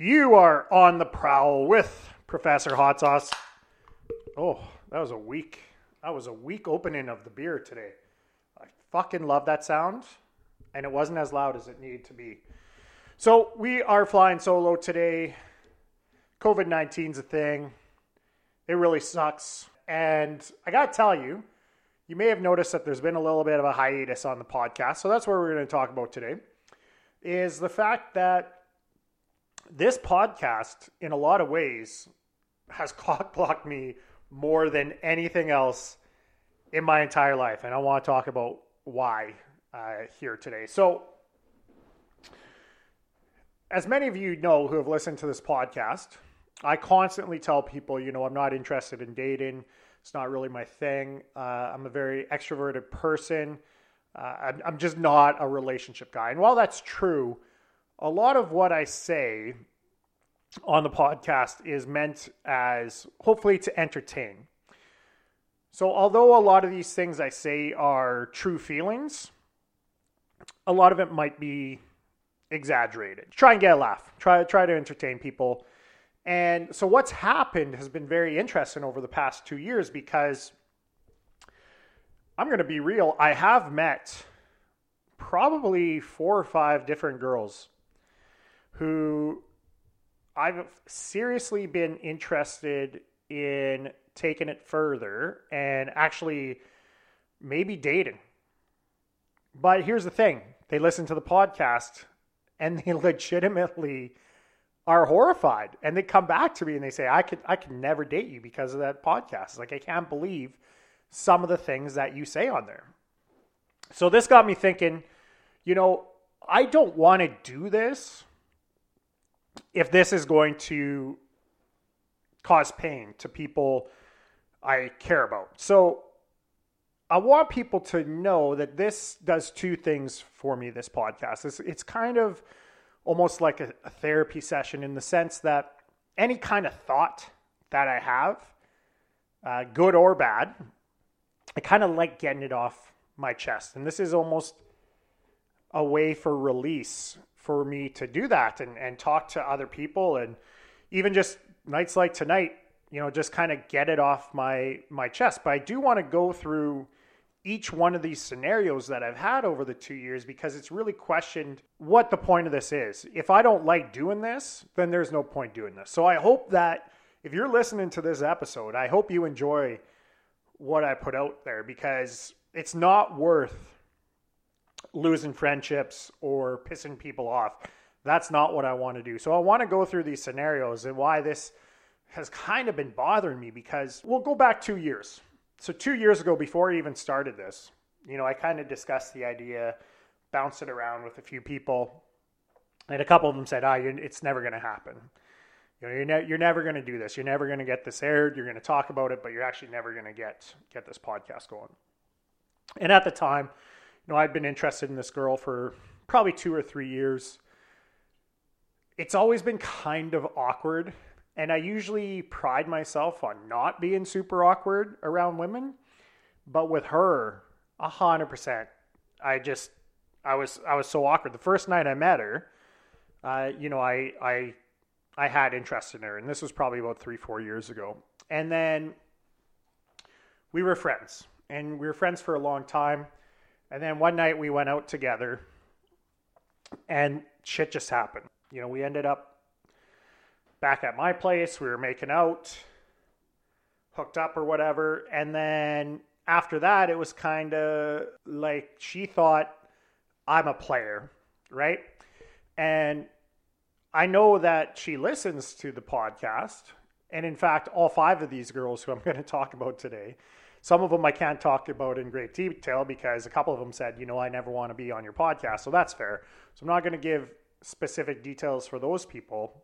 You are on the prowl with Professor Hot Sauce. Oh, that was a weak opening of the beer today. I fucking love that sound, and it wasn't as loud as it needed to be. So we are flying solo today. COVID-19's a thing. It really sucks. And I got to tell you, you may have noticed that there's been a little bit of a hiatus on the podcast. So that's what we're going to talk about today, is the fact that this podcast, in a lot of ways, has cock-blocked me more than anything else in my entire life. And I want to talk about why here today. So, as many of you know who have listened to this podcast, I constantly tell people, you know, I'm not interested in dating. It's not really my thing. I'm a very extroverted person. I'm just not a relationship guy. And while that's true, a lot of what I say on the podcast is meant as hopefully to entertain. So although a lot of these things I say are true feelings, a lot of it might be exaggerated. Try and get a laugh. Try to entertain people. And so what's happened has been very interesting over the past 2 years, because I'm going to be real. I have met probably 4 or 5 different girls who I've seriously been interested in taking it further and actually maybe dating. But here's the thing. They listen to the podcast and they legitimately are horrified. And they come back to me and they say, I could never date you because of that podcast. Like, I can't believe some of the things that you say on there. So this got me thinking, you know, I don't want to do this if this is going to cause pain to people I care about. So I want people to know that this does 2 things for me, this podcast. It's kind of almost like a therapy session, in the sense that any kind of thought that I have, good or bad, I kind of like getting it off my chest. And this is almost a way for release for me to do that and talk to other people. And even just nights like tonight, you know, just kind of get it off my chest. But I do want to go through each one of these scenarios that I've had over the 2 years, because it's really questioned what the point of this is. If I don't like doing this, then there's no point doing this. So I hope that if you're listening to this episode, I hope you enjoy what I put out there, because it's not worth losing friendships or pissing people off. That's not what I want to do. So I want to go through these scenarios and why this has kind of been bothering me, because we'll go back 2 years. So 2 years ago, before I even started this, you know, I kind of discussed the idea, bounced it around with a few people, and a couple of them said, it's never going to happen. You know, you're never going to do this. You're never going to get this aired. You're going to talk about it, but you're actually never going to get this podcast going. And at the time, you know, I'd been interested in this girl for probably 2 or 3 years. It's always been kind of awkward. And I usually pride myself on not being super awkward around women. But with her, 100%. I was so awkward. The first night I met her, you know, I had interest in her. And this was probably about 3-4 years ago. And then we were friends. And we were friends for a long time. And then one night we went out together and shit just happened. You know, we ended up back at my place. We were making out, hooked up or whatever. And then after that, it was kind of like she thought I'm a player, right? And I know that she listens to the podcast. And in fact, all 5 of these girls who I'm going to talk about today, some of them I can't talk about in great detail, because a couple of them said, you know, I never want to be on your podcast. So that's fair. So I'm not going to give specific details for those people.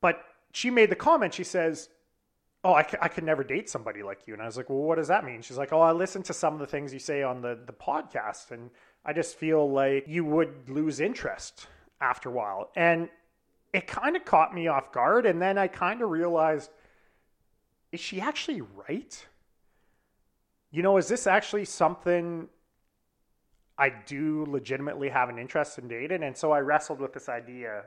But she made the comment. She says, oh, I could never date somebody like you. And I was like, well, what does that mean? She's like, oh, I listen to some of the things you say on the podcast, and I just feel like you would lose interest after a while. And it kind of caught me off guard. And then I kind of realized, is she actually right? You know, is this actually something I do legitimately have an interest in dating? And so I wrestled with this idea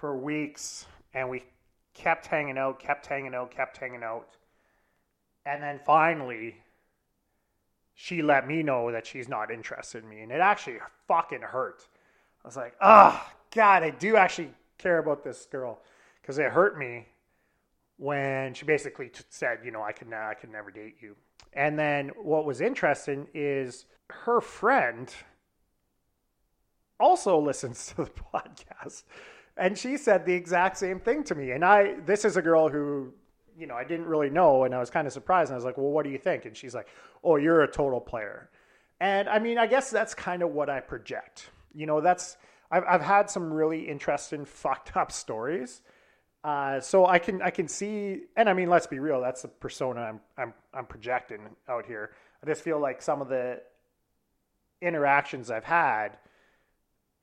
for weeks, and we kept hanging out. And then finally, she let me know that she's not interested in me, and it actually fucking hurt. I was like, oh, God, I do actually care about this girl, because it hurt me when she basically said, you know, I could never date you. And then what was interesting is her friend also listens to the podcast, and she said the exact same thing to me. And this is a girl who, you know, I didn't really know, and I was kind of surprised. And I was like, well, what do you think? And she's like, oh, you're a total player. And I mean, I guess that's kind of what I project. You know, I've had some really interesting fucked up stories. So I can see, and I mean, let's be real, that's the persona I'm projecting out here. I just feel like some of the interactions I've had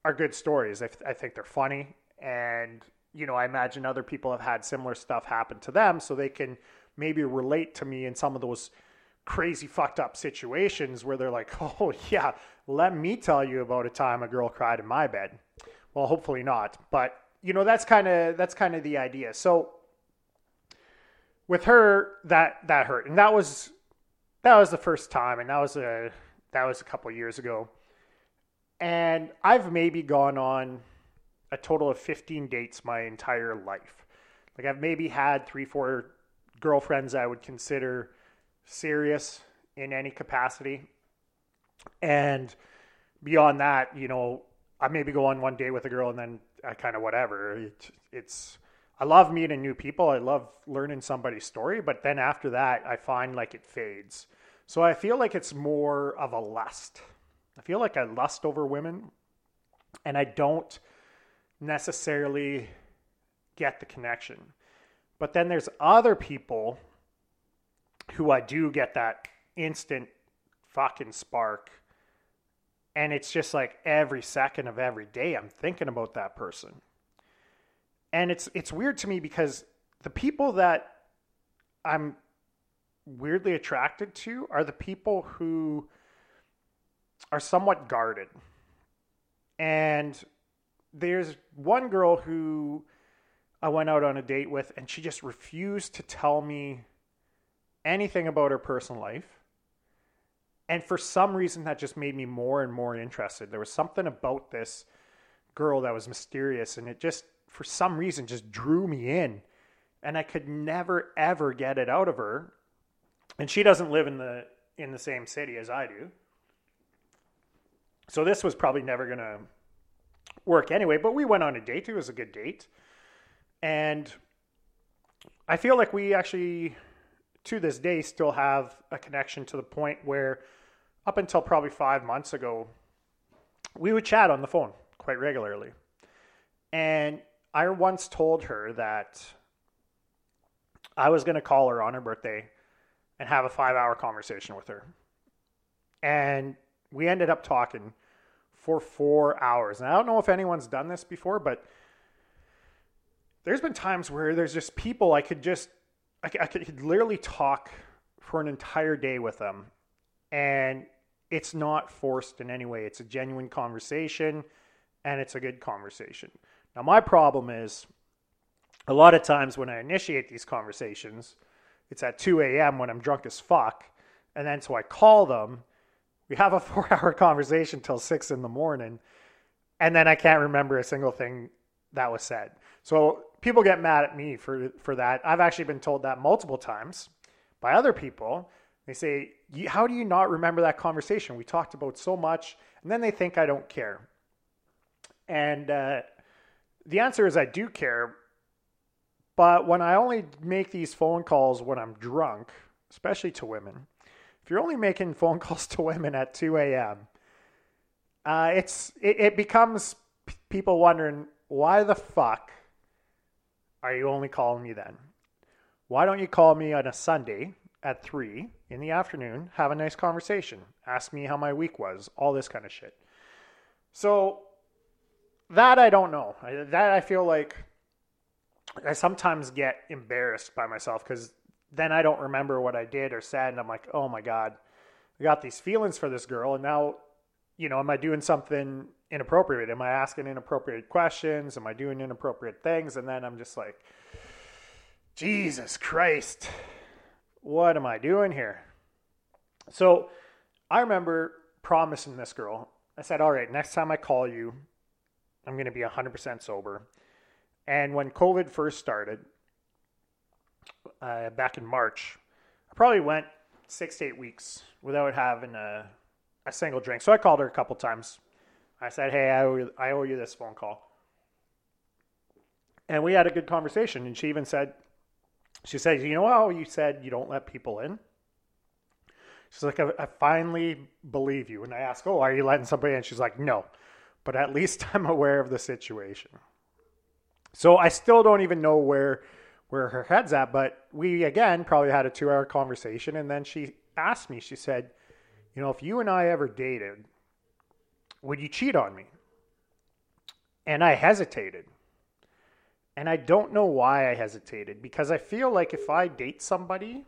are good stories. I think they're funny, and, you know, I imagine other people have had similar stuff happen to them, so they can maybe relate to me in some of those crazy fucked up situations where they're like, oh yeah, let me tell you about a time a girl cried in my bed. Well, hopefully not, but you know, that's kind of the idea. So with her, that hurt, and that was the first time, and that was a couple years ago. And I've maybe gone on a total of 15 dates my entire life. Like, I've maybe had 3-4 girlfriends I would consider serious in any capacity. And beyond that, you know, I maybe go on one date with a girl, and then I kind of whatever. I love meeting new people. I love learning somebody's story. But then after that, I find like it fades. So I feel like it's more of a lust. I feel like I lust over women, and I don't necessarily get the connection. But then there's other people who I do get that instant fucking spark. And it's just like every second of every day I'm thinking about that person. And it's weird to me, because the people that I'm weirdly attracted to are the people who are somewhat guarded. And there's one girl who I went out on a date with, and she just refused to tell me anything about her personal life. And for some reason, that just made me more and more interested. There was something about this girl that was mysterious, and it just, for some reason, just drew me in, and I could never, ever get it out of her. And she doesn't live in the same city as I do. So this was probably never going to work anyway, but we went on a date. It was a good date. And I feel like we actually, to this day, still have a connection, to the point where up until probably 5 months ago, we would chat on the phone quite regularly. And I once told her that I was going to call her on her birthday and have a 5-hour conversation with her. And we ended up talking for 4 hours. And I don't know if anyone's done this before, but there's been times where there's just people I could literally talk for an entire day with them, and it's not forced in any way. It's a genuine conversation, and it's a good conversation. Now, my problem is, a lot of times when I initiate these conversations, it's at 2 a.m. when I'm drunk as fuck. And then so I call them. We have a 4-hour conversation till 6 a.m, and then I can't remember a single thing that was said. So people get mad at me for that. I've actually been told that multiple times by other people. They say, how do you not remember that conversation? We talked about so much. And then they think I don't care. And the answer is I do care. But when I only make these phone calls when I'm drunk, especially to women, if you're only making phone calls to women at 2 a.m., it becomes people wondering, why the fuck are you only calling me then? Why don't you call me on a Sunday at 3 in the afternoon, have a nice conversation, ask me how my week was, all this kind of shit? So that I don't know. That I feel like I sometimes get embarrassed by myself, because then I don't remember what I did or said. And I'm like, oh my God, I got these feelings for this girl. And now, you know, am I doing something inappropriate? Am I asking inappropriate questions? Am I doing inappropriate things? And then I'm just like, Jesus Christ, what am I doing here? So I remember promising this girl, I said, all right, next time I call you, I'm going to be 100% sober. And when COVID first started, back in March, I probably went 6 to 8 weeks without having a single drink. So I called her a couple times. I said, hey, I owe you this phone call. And we had a good conversation. And she even said, she said, you know how you said you don't let people in? She's like, I finally believe you. And I ask, oh, are you letting somebody in? She's like, no, but at least I'm aware of the situation. So I still don't even know where her head's at, but we, again, probably had a 2-hour conversation. And then she asked me, she said, you know, if you and I ever dated, would you cheat on me? And I hesitated. And I don't know why I hesitated, because I feel like if I date somebody,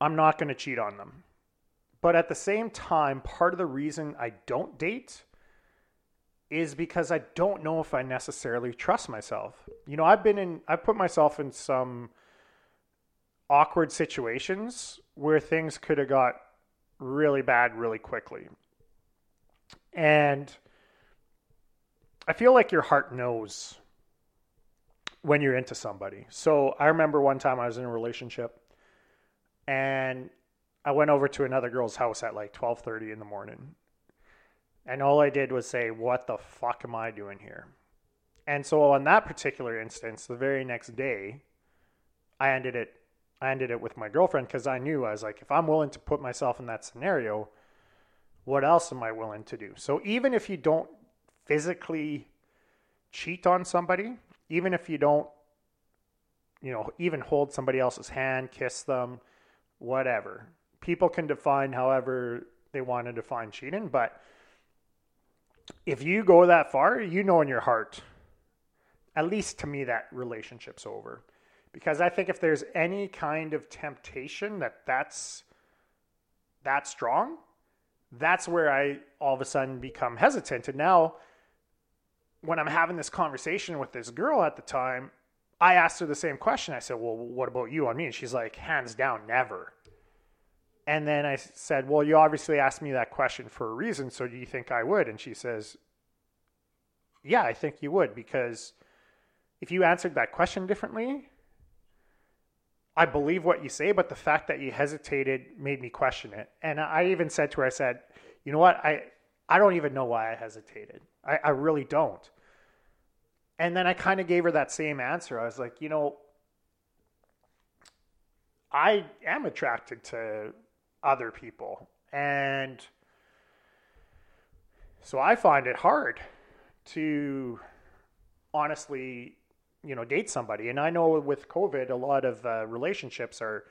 I'm not going to cheat on them. But at the same time, part of the reason I don't date is because I don't know if I necessarily trust myself. You know, I've put myself in some awkward situations where things could have got really bad really quickly. And I feel like your heart knows when you're into somebody. So I remember one time I was in a relationship and I went over to another girl's house at like 12:30 in the morning. And all I did was say, what the fuck am I doing here? And so on that particular instance, the very next day, I ended it with my girlfriend, because I knew, I was like, if I'm willing to put myself in that scenario, what else am I willing to do? So even if you don't physically cheat on somebody, even if you don't, you know, even hold somebody else's hand, kiss them, whatever. People can define however they want to define cheating, but if you go that far, you know in your heart, at least to me, that relationship's over. Because I think if there's any kind of temptation that's that strong, that's where I all of a sudden become hesitant. And now when I'm having this conversation with this girl at the time, I asked her the same question. I said, well, what about you on me? And she's like, hands down, never. And then I said, well, you obviously asked me that question for a reason. So do you think I would? And she says, yeah, I think you would. Because if you answered that question differently, I believe what you say, but the fact that you hesitated made me question it. And I even said to her, I said, you know what? I don't even know why I hesitated. I really don't. And then I kind of gave her that same answer. I was like, you know, I am attracted to other people. And so I find it hard to honestly, you know, date somebody. And I know with COVID, a lot of relationships are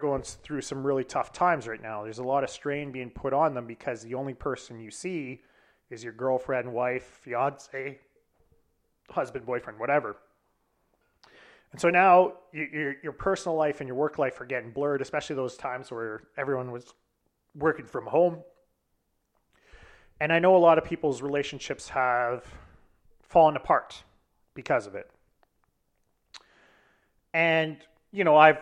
going through some really tough times right now. There's a lot of strain being put on them because the only person you see is your girlfriend, wife, fiance, husband, boyfriend, whatever. And so now your personal life and your work life are getting blurred, especially those times where everyone was working from home. And I know a lot of people's relationships have fallen apart because of it. And, you know, I've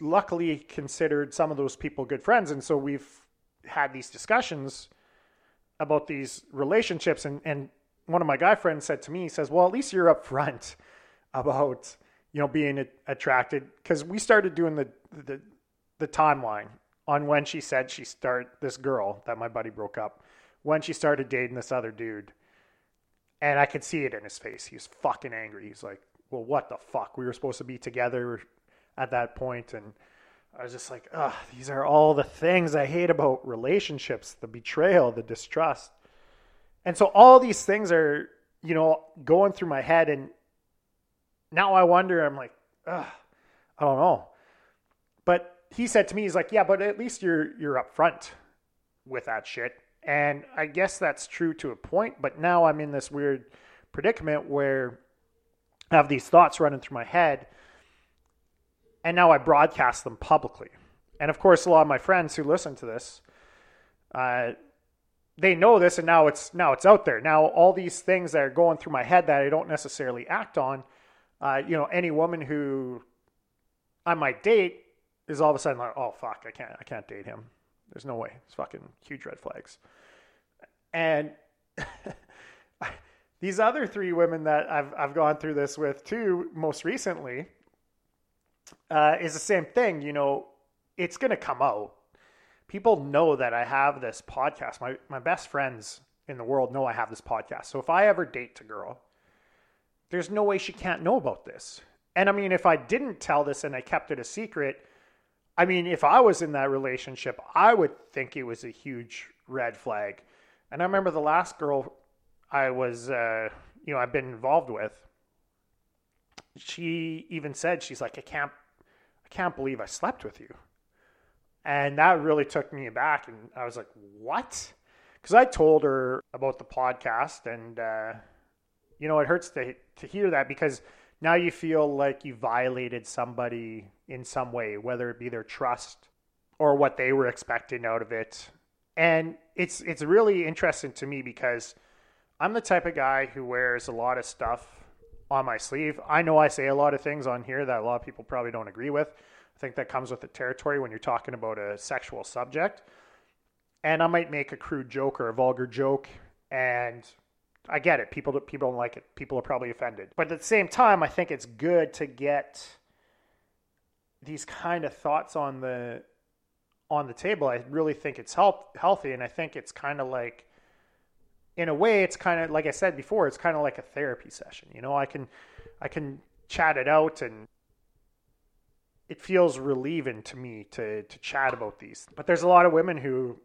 luckily considered some of those people good friends. And so we've had these discussions about these relationships. And one of my guy friends said to me, he says, well, at least you're upfront about, you know, being attracted. Because we started doing the timeline on when she said this girl that my buddy broke up, when she started dating this other dude. And I could see it in his face. He was fucking angry. He's like, well, what the fuck? We were supposed to be together at that point. And I was just like, ugh, these are all the things I hate about relationships, the betrayal, the distrust. And so all these things are, you know, going through my head. And now I wonder, I'm like, ugh, I don't know. But he said to me, he's like, yeah, but at least you're upfront with that shit. And I guess that's true to a point, but now I'm in this weird predicament where I have these thoughts running through my head, and now I broadcast them publicly. And of course, a lot of my friends who listen to this, they know this, and now it's out there. Now all these things that are going through my head that I don't necessarily act on, any woman who I might date is all of a sudden like, oh fuck, I can't date him. There's no way. It's fucking huge red flags. And these other three women that I've gone through this with too, most recently, is the same thing. You know, it's going to come out. People know that I have this podcast. My best friends in the world know I have this podcast. So if I ever date a girl, there's no way she can't know about this. And I mean, if I didn't tell this and I kept it a secret, I mean, if I was in that relationship, I would think it was a huge red flag. And I remember the last girl I was, I've been involved with, she even said, she's like, I can't believe I slept with you. And that really took me aback. And I was like, what? Because I told her about the podcast. And, it hurts to hear that, because now you feel like you violated somebody in some way, whether it be their trust or what they were expecting out of it. And it's really interesting to me, because I'm the type of guy who wears a lot of stuff on my sleeve. I know I say a lot of things on here that a lot of people probably don't agree with. I think that comes with the territory when you're talking about a sexual subject. And I might make a crude joke or a vulgar joke, and I get it. People don't like it. People are probably offended. But at the same time, I think it's good to get these kind of thoughts on the table. I really think it's healthy, and I think it's kind of like, in a way, it's kind of like I said before, it's kind of like a therapy session. You know, I can chat it out, and it feels relieving to me to chat about these. But there's a lot of women who,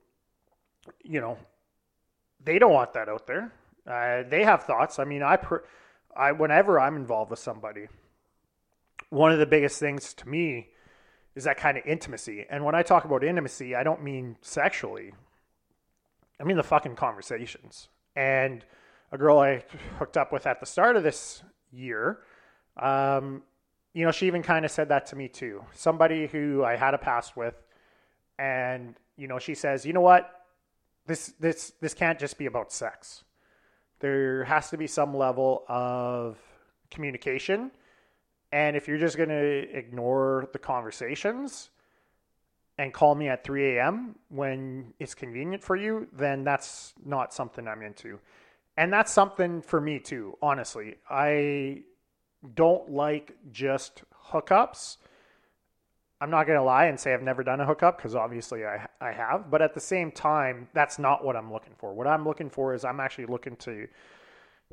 they don't want that out there. They have thoughts. I mean, I whenever I'm involved with somebody, one of the biggest things to me is that kind of intimacy. And when I talk about intimacy, I don't mean sexually. I mean the fucking conversations. And a girl I hooked up with at the start of this year, she even kind of said that to me too. Somebody who I had a past with, and, she says, you know what? This can't just be about sex. There has to be some level of communication. And if you're just going to ignore the conversations and call me at 3 a.m. when it's convenient for you, then that's not something I'm into. And that's something for me too, honestly. I don't like just hookups. I'm not going to lie and say I've never done a hookup, because obviously I have. But at the same time, that's not what I'm looking for. What I'm looking for is I'm actually looking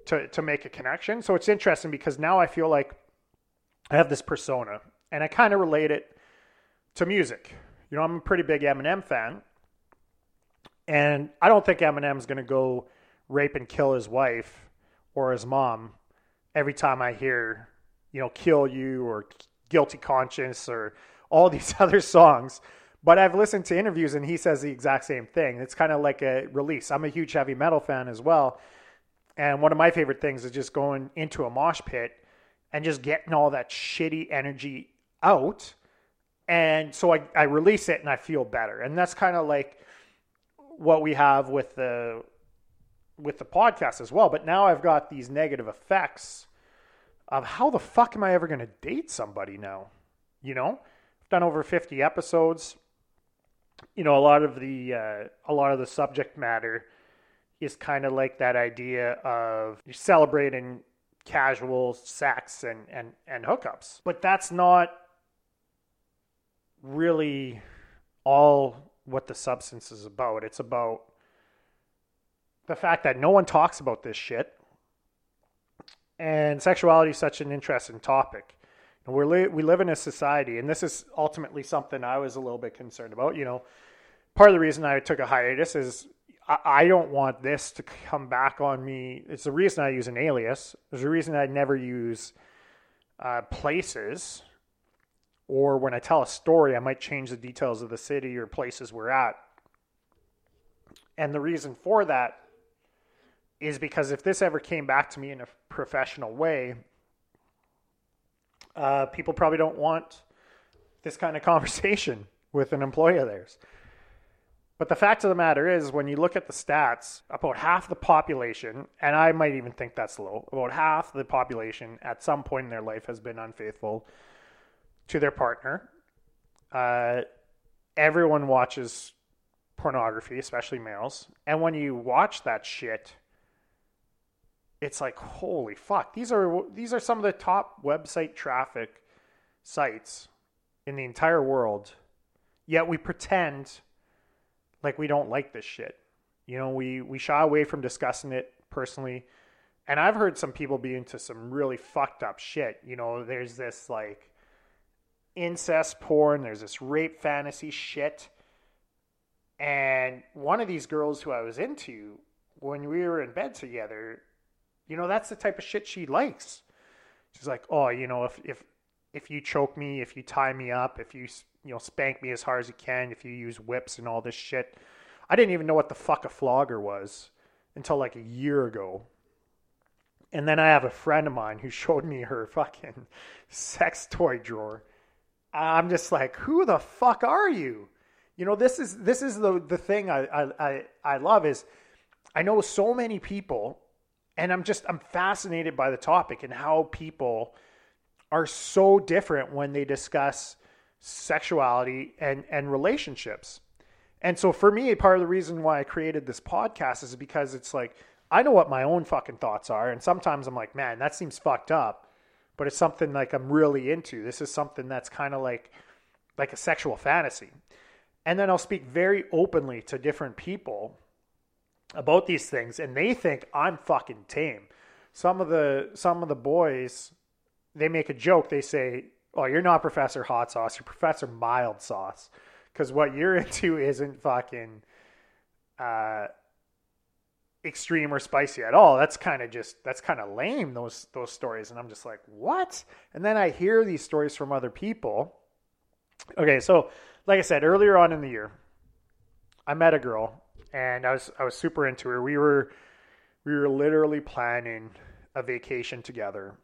to make a connection. So it's interesting, because now I feel like I have this persona, and I kind of relate it to music. I'm a pretty big Eminem fan, and I don't think Eminem's going to go rape and kill his wife or his mom every time I hear, Kill You or Guilty Conscience or all these other songs. But I've listened to interviews, and he says the exact same thing. It's kind of like a release. I'm a huge heavy metal fan as well. And one of my favorite things is just going into a mosh pit and just getting all that shitty energy out. And so I release it and I feel better. And that's kind of like what we have with the podcast as well. But now I've got these negative effects of how the fuck am I ever going to date somebody now? I've done over 50 episodes. A lot of the subject matter is kind of like that idea of you're celebrating casual sex and hookups. But that's not really all what the substance is about. It's about the fact that no one talks about this shit. And sexuality is such an interesting topic. And we live in a society, and this is ultimately something I was a little bit concerned about. Part of the reason I took a hiatus is I don't want this to come back on me. It's the reason I use an alias. There's a reason I never use places, or when I tell a story, I might change the details of the city or places we're at. And the reason for that is because if this ever came back to me in a professional way, people probably don't want this kind of conversation with an employee of theirs. But the fact of the matter is, when you look at the stats, about half the population, and I might even think that's low, about half the population at some point in their life has been unfaithful to their partner. Everyone watches pornography, especially males. And when you watch that shit, it's like, holy fuck. These are some of the top website traffic sites in the entire world. Yet we pretend like we don't like this shit. You know, we shy away from discussing it personally. And I've heard some people be into some really fucked up shit. You know, there's this like incest porn, there's this rape fantasy shit. And one of these girls who I was into, when we were in bed together, you know, that's the type of shit she likes. She's like, oh, you know, if you choke me, if you tie me up, if you spank me as hard as you can, if you use whips and all this shit. I didn't even know what the fuck a flogger was until like a year ago. And then I have a friend of mine who showed me her fucking sex toy drawer. I'm just like, who the fuck are you? You know, this is the thing I love is I know so many people, and I'm fascinated by the topic and how people are so different when they discuss sexuality and relationships. And so for me, part of the reason why I created this podcast is because it's like, I know what my own fucking thoughts are. And sometimes I'm like, man, that seems fucked up, but it's something like I'm really into. This is something that's kind of like a sexual fantasy. And then I'll speak very openly to different people about these things, and they think I'm fucking tame. Some of the boys, they make a joke. They say, oh, you're not Professor Hot Sauce, you're Professor Mild Sauce, because what you're into isn't fucking extreme or spicy at all. That's kind of lame, those stories. And I'm just like, what? And then I hear these stories from other people. Okay, so like I said, earlier on in the year, I met a girl, and I was super into her. We were literally planning a vacation together.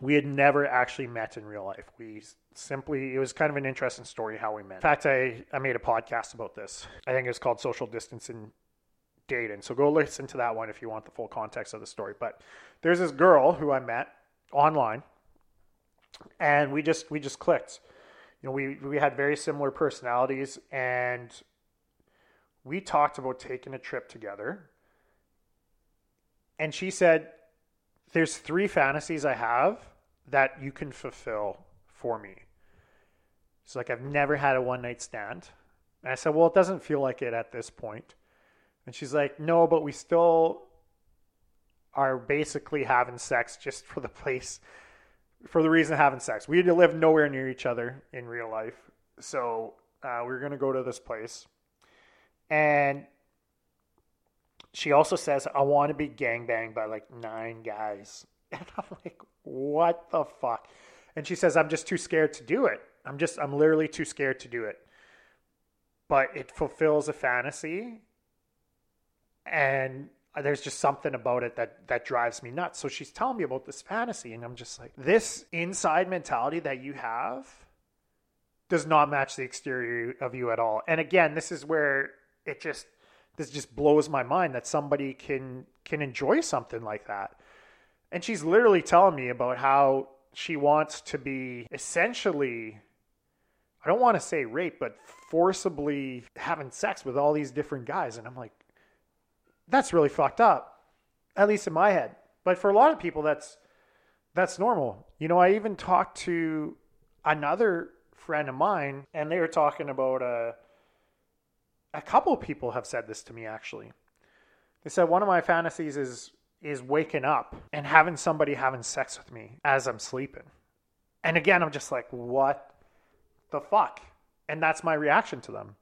We had never actually met in real life. It was kind of an interesting story how we met. In fact, I made a podcast about this. I think it was called Social Distancing Dating. So go listen to that one if you want the full context of the story. But there's this girl who I met online, and we just clicked. You know, we had very similar personalities, and we talked about taking a trip together. And she said, there's 3 fantasies I have that you can fulfill for me. It's like, I've never had a one-night stand. And I said, well, it doesn't feel like it at this point. And she's like, no, but we still are basically having sex just for the place, for the reason of having sex. We had to live nowhere near each other in real life. So we were going to go to this place. And she also says, I want to be gangbanged by like 9 guys. And I'm like, what the fuck? And she says, I'm just too scared to do it. I'm literally too scared to do it. But it fulfills a fantasy. And there's just something about it that drives me nuts. So she's telling me about this fantasy. And I'm just like, this inside mentality that you have does not match the exterior of you at all. And again, this is where it just... this just blows my mind that somebody can enjoy something like that. And she's literally telling me about how she wants to be essentially, I don't want to say rape, but forcibly having sex with all these different guys. And I'm like, that's really fucked up, at least in my head. But for a lot of people, that's normal. You know, I even talked to another friend of mine, and they were talking about a couple of people have said this to me, actually. They said, one of my fantasies is waking up and having somebody having sex with me as I'm sleeping. And again, I'm just like, what the fuck? And that's my reaction to them.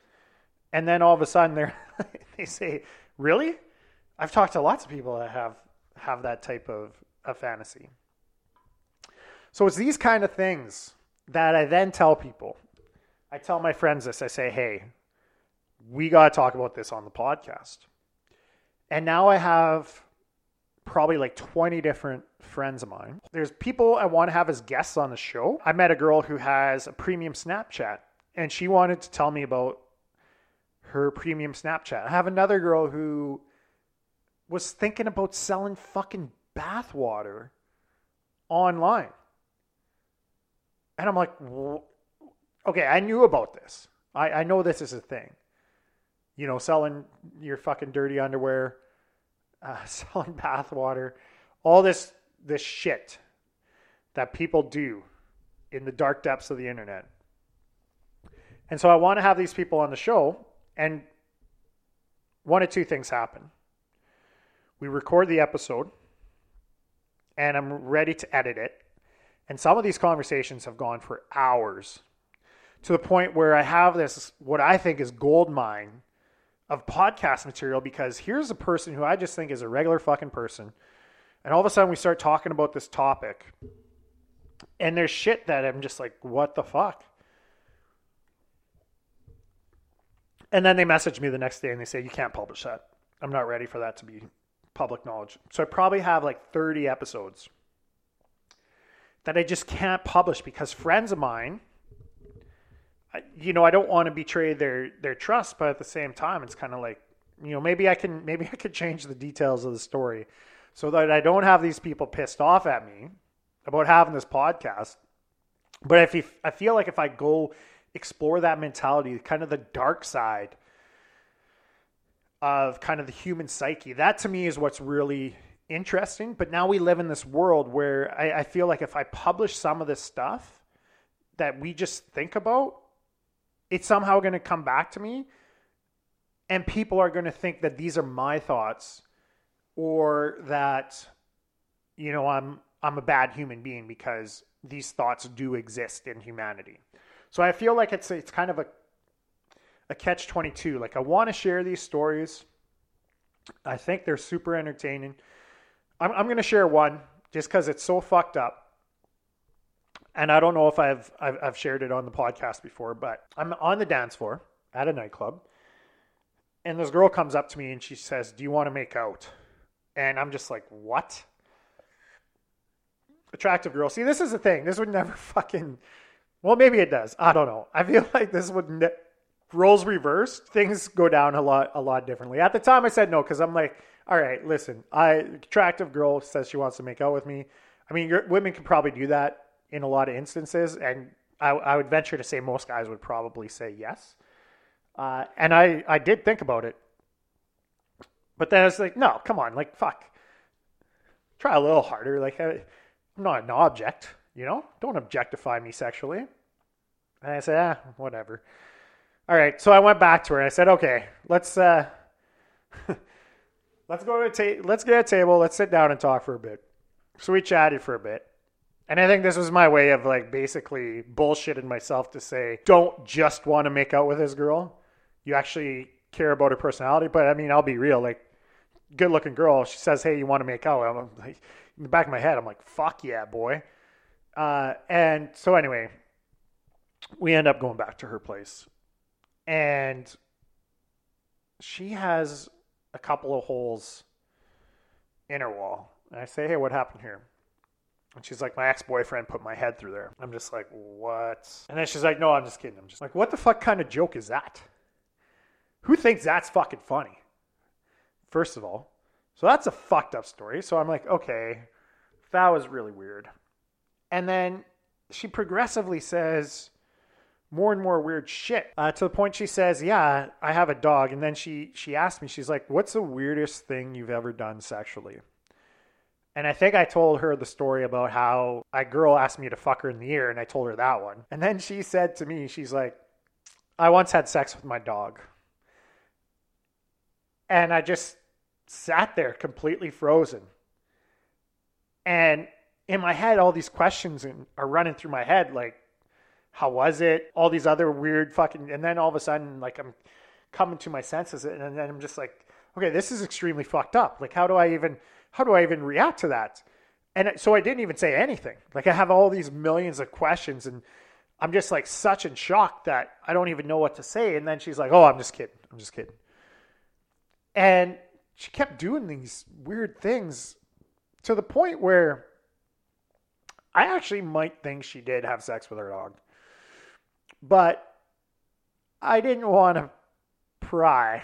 And then all of a sudden, they say, really? I've talked to lots of people that have that type of a fantasy. So it's these kind of things that I then tell people. I tell my friends this. I say, hey, we got to talk about this on the podcast. And now I have probably like 20 different friends of mine. There's people I want to have as guests on the show. I met a girl who has a premium Snapchat, and she wanted to tell me about her premium Snapchat. I have another girl who was thinking about selling fucking bathwater online. And I'm like, okay, I knew about this. I know this is a thing. You know, selling your fucking dirty underwear, selling bathwater, all this shit that people do in the dark depths of the internet. And so I want to have these people on the show, and one of two things happen. We record the episode, and I'm ready to edit it. And some of these conversations have gone for hours, to the point where I have this, what I think is gold mine of podcast material, because here's a person who I just think is a regular fucking person. And all of a sudden we start talking about this topic, and there's shit that I'm just like, what the fuck? And then they message me the next day and they say, you can't publish that. I'm not ready for that to be public knowledge. So I probably have like 30 episodes that I just can't publish because friends of mine, you know, I don't want to betray their trust, but at the same time, it's kind of like, you know, maybe I could change the details of the story so that I don't have these people pissed off at me about having this podcast. But I feel like if I go explore that mentality, kind of the dark side of kind of the human psyche, that to me is what's really interesting. But now we live in this world where I feel like if I publish some of this stuff that we just think about, it's somehow going to come back to me, and people are going to think that these are my thoughts, or that, you know, I'm a bad human being because these thoughts do exist in humanity. So I feel like it's kind of a catch-22. Like, I want to share these stories. I think they're super entertaining. I'm going to share one just because it's so fucked up. And I don't know if I've shared it on the podcast before, but I'm on the dance floor at a nightclub, and this girl comes up to me and she says, do you want to make out? And I'm just like, what? Attractive girl. See, this is the thing. This would never fucking, well, maybe it does. I don't know. I feel like this would, roles reversed, things go down a lot differently. At the time I said no, because I'm like, all right, listen, attractive girl says she wants to make out with me. I mean, women can probably do that in a lot of instances, and I would venture to say most guys would probably say yes. And I did think about it. But then I was like, no, come on, like, fuck. Try a little harder. Like, I'm not an object, you know? Don't objectify me sexually. And I said, whatever. All right, so I went back to her, and I said, okay, let's go to let's get a table, let's sit down and talk for a bit. So we chatted for a bit. And I think this was my way of like basically bullshitting myself to say, don't just want to make out with this girl. You actually care about her personality. But I mean, I'll be real, like, good looking girl. She says, hey, you want to make out? I'm like, in the back of my head, I'm like, fuck yeah, boy. And so anyway, we end up going back to her place, and she has a couple of holes in her wall. And I say, hey, what happened here? And she's like, my ex-boyfriend put my head through there. I'm just like, what? And then she's like, no, I'm just kidding. I'm just like, what the fuck kind of joke is that? Who thinks that's fucking funny? First of all. So that's a fucked up story. So I'm like, okay, that was really weird. And then she progressively says more and more weird shit. To the point she says, yeah, I have a dog. And then she asked me, she's like, what's the weirdest thing you've ever done sexually? And I think I told her the story about how a girl asked me to fuck her in the ear, and I told her that one. And then she said to me, she's like, I once had sex with my dog. And I just sat there completely frozen. And in my head, all these questions are running through my head, like, how was it? All these other weird fucking... And then all of a sudden, like, I'm coming to my senses, and then I'm just like, okay, this is extremely fucked up. Like, how do I even react to that? And so I didn't even say anything. Like, I have all these millions of questions, and I'm just like such in shock that I don't even know what to say. And then she's like, oh, I'm just kidding. And she kept doing these weird things to the point where I actually might think she did have sex with her dog, but I didn't want to pry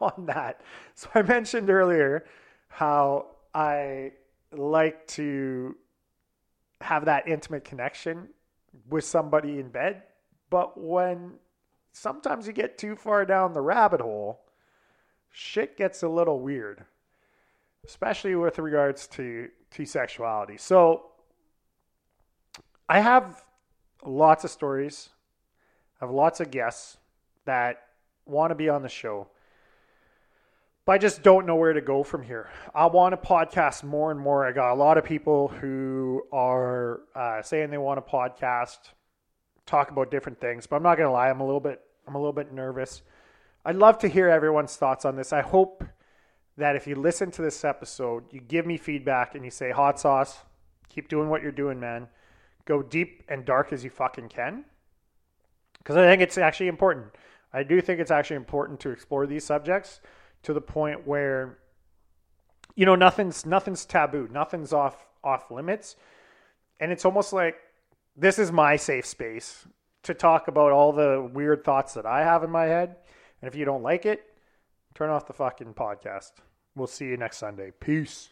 on that. So I mentioned earlier how I like to have that intimate connection with somebody in bed. But when sometimes you get too far down the rabbit hole, shit gets a little weird, especially with regards to sexuality. So I have lots of stories. I have lots of guests that want to be on the show, but I just don't know where to go from here. I want to podcast more and more. I got a lot of people who are saying they want to podcast, talk about different things, but I'm not going to lie. I'm a little bit nervous. I'd love to hear everyone's thoughts on this. I hope that if you listen to this episode, you give me feedback and you say, "Hot sauce, keep doing what you're doing, man. Go deep and dark as you fucking can." Because I think it's actually important. I do think it's actually important to explore these subjects to the point where, you know, nothing's taboo. Nothing's off limits. And it's almost like this is my safe space to talk about all the weird thoughts that I have in my head. And if you don't like it, turn off the fucking podcast. We'll see you next Sunday. Peace.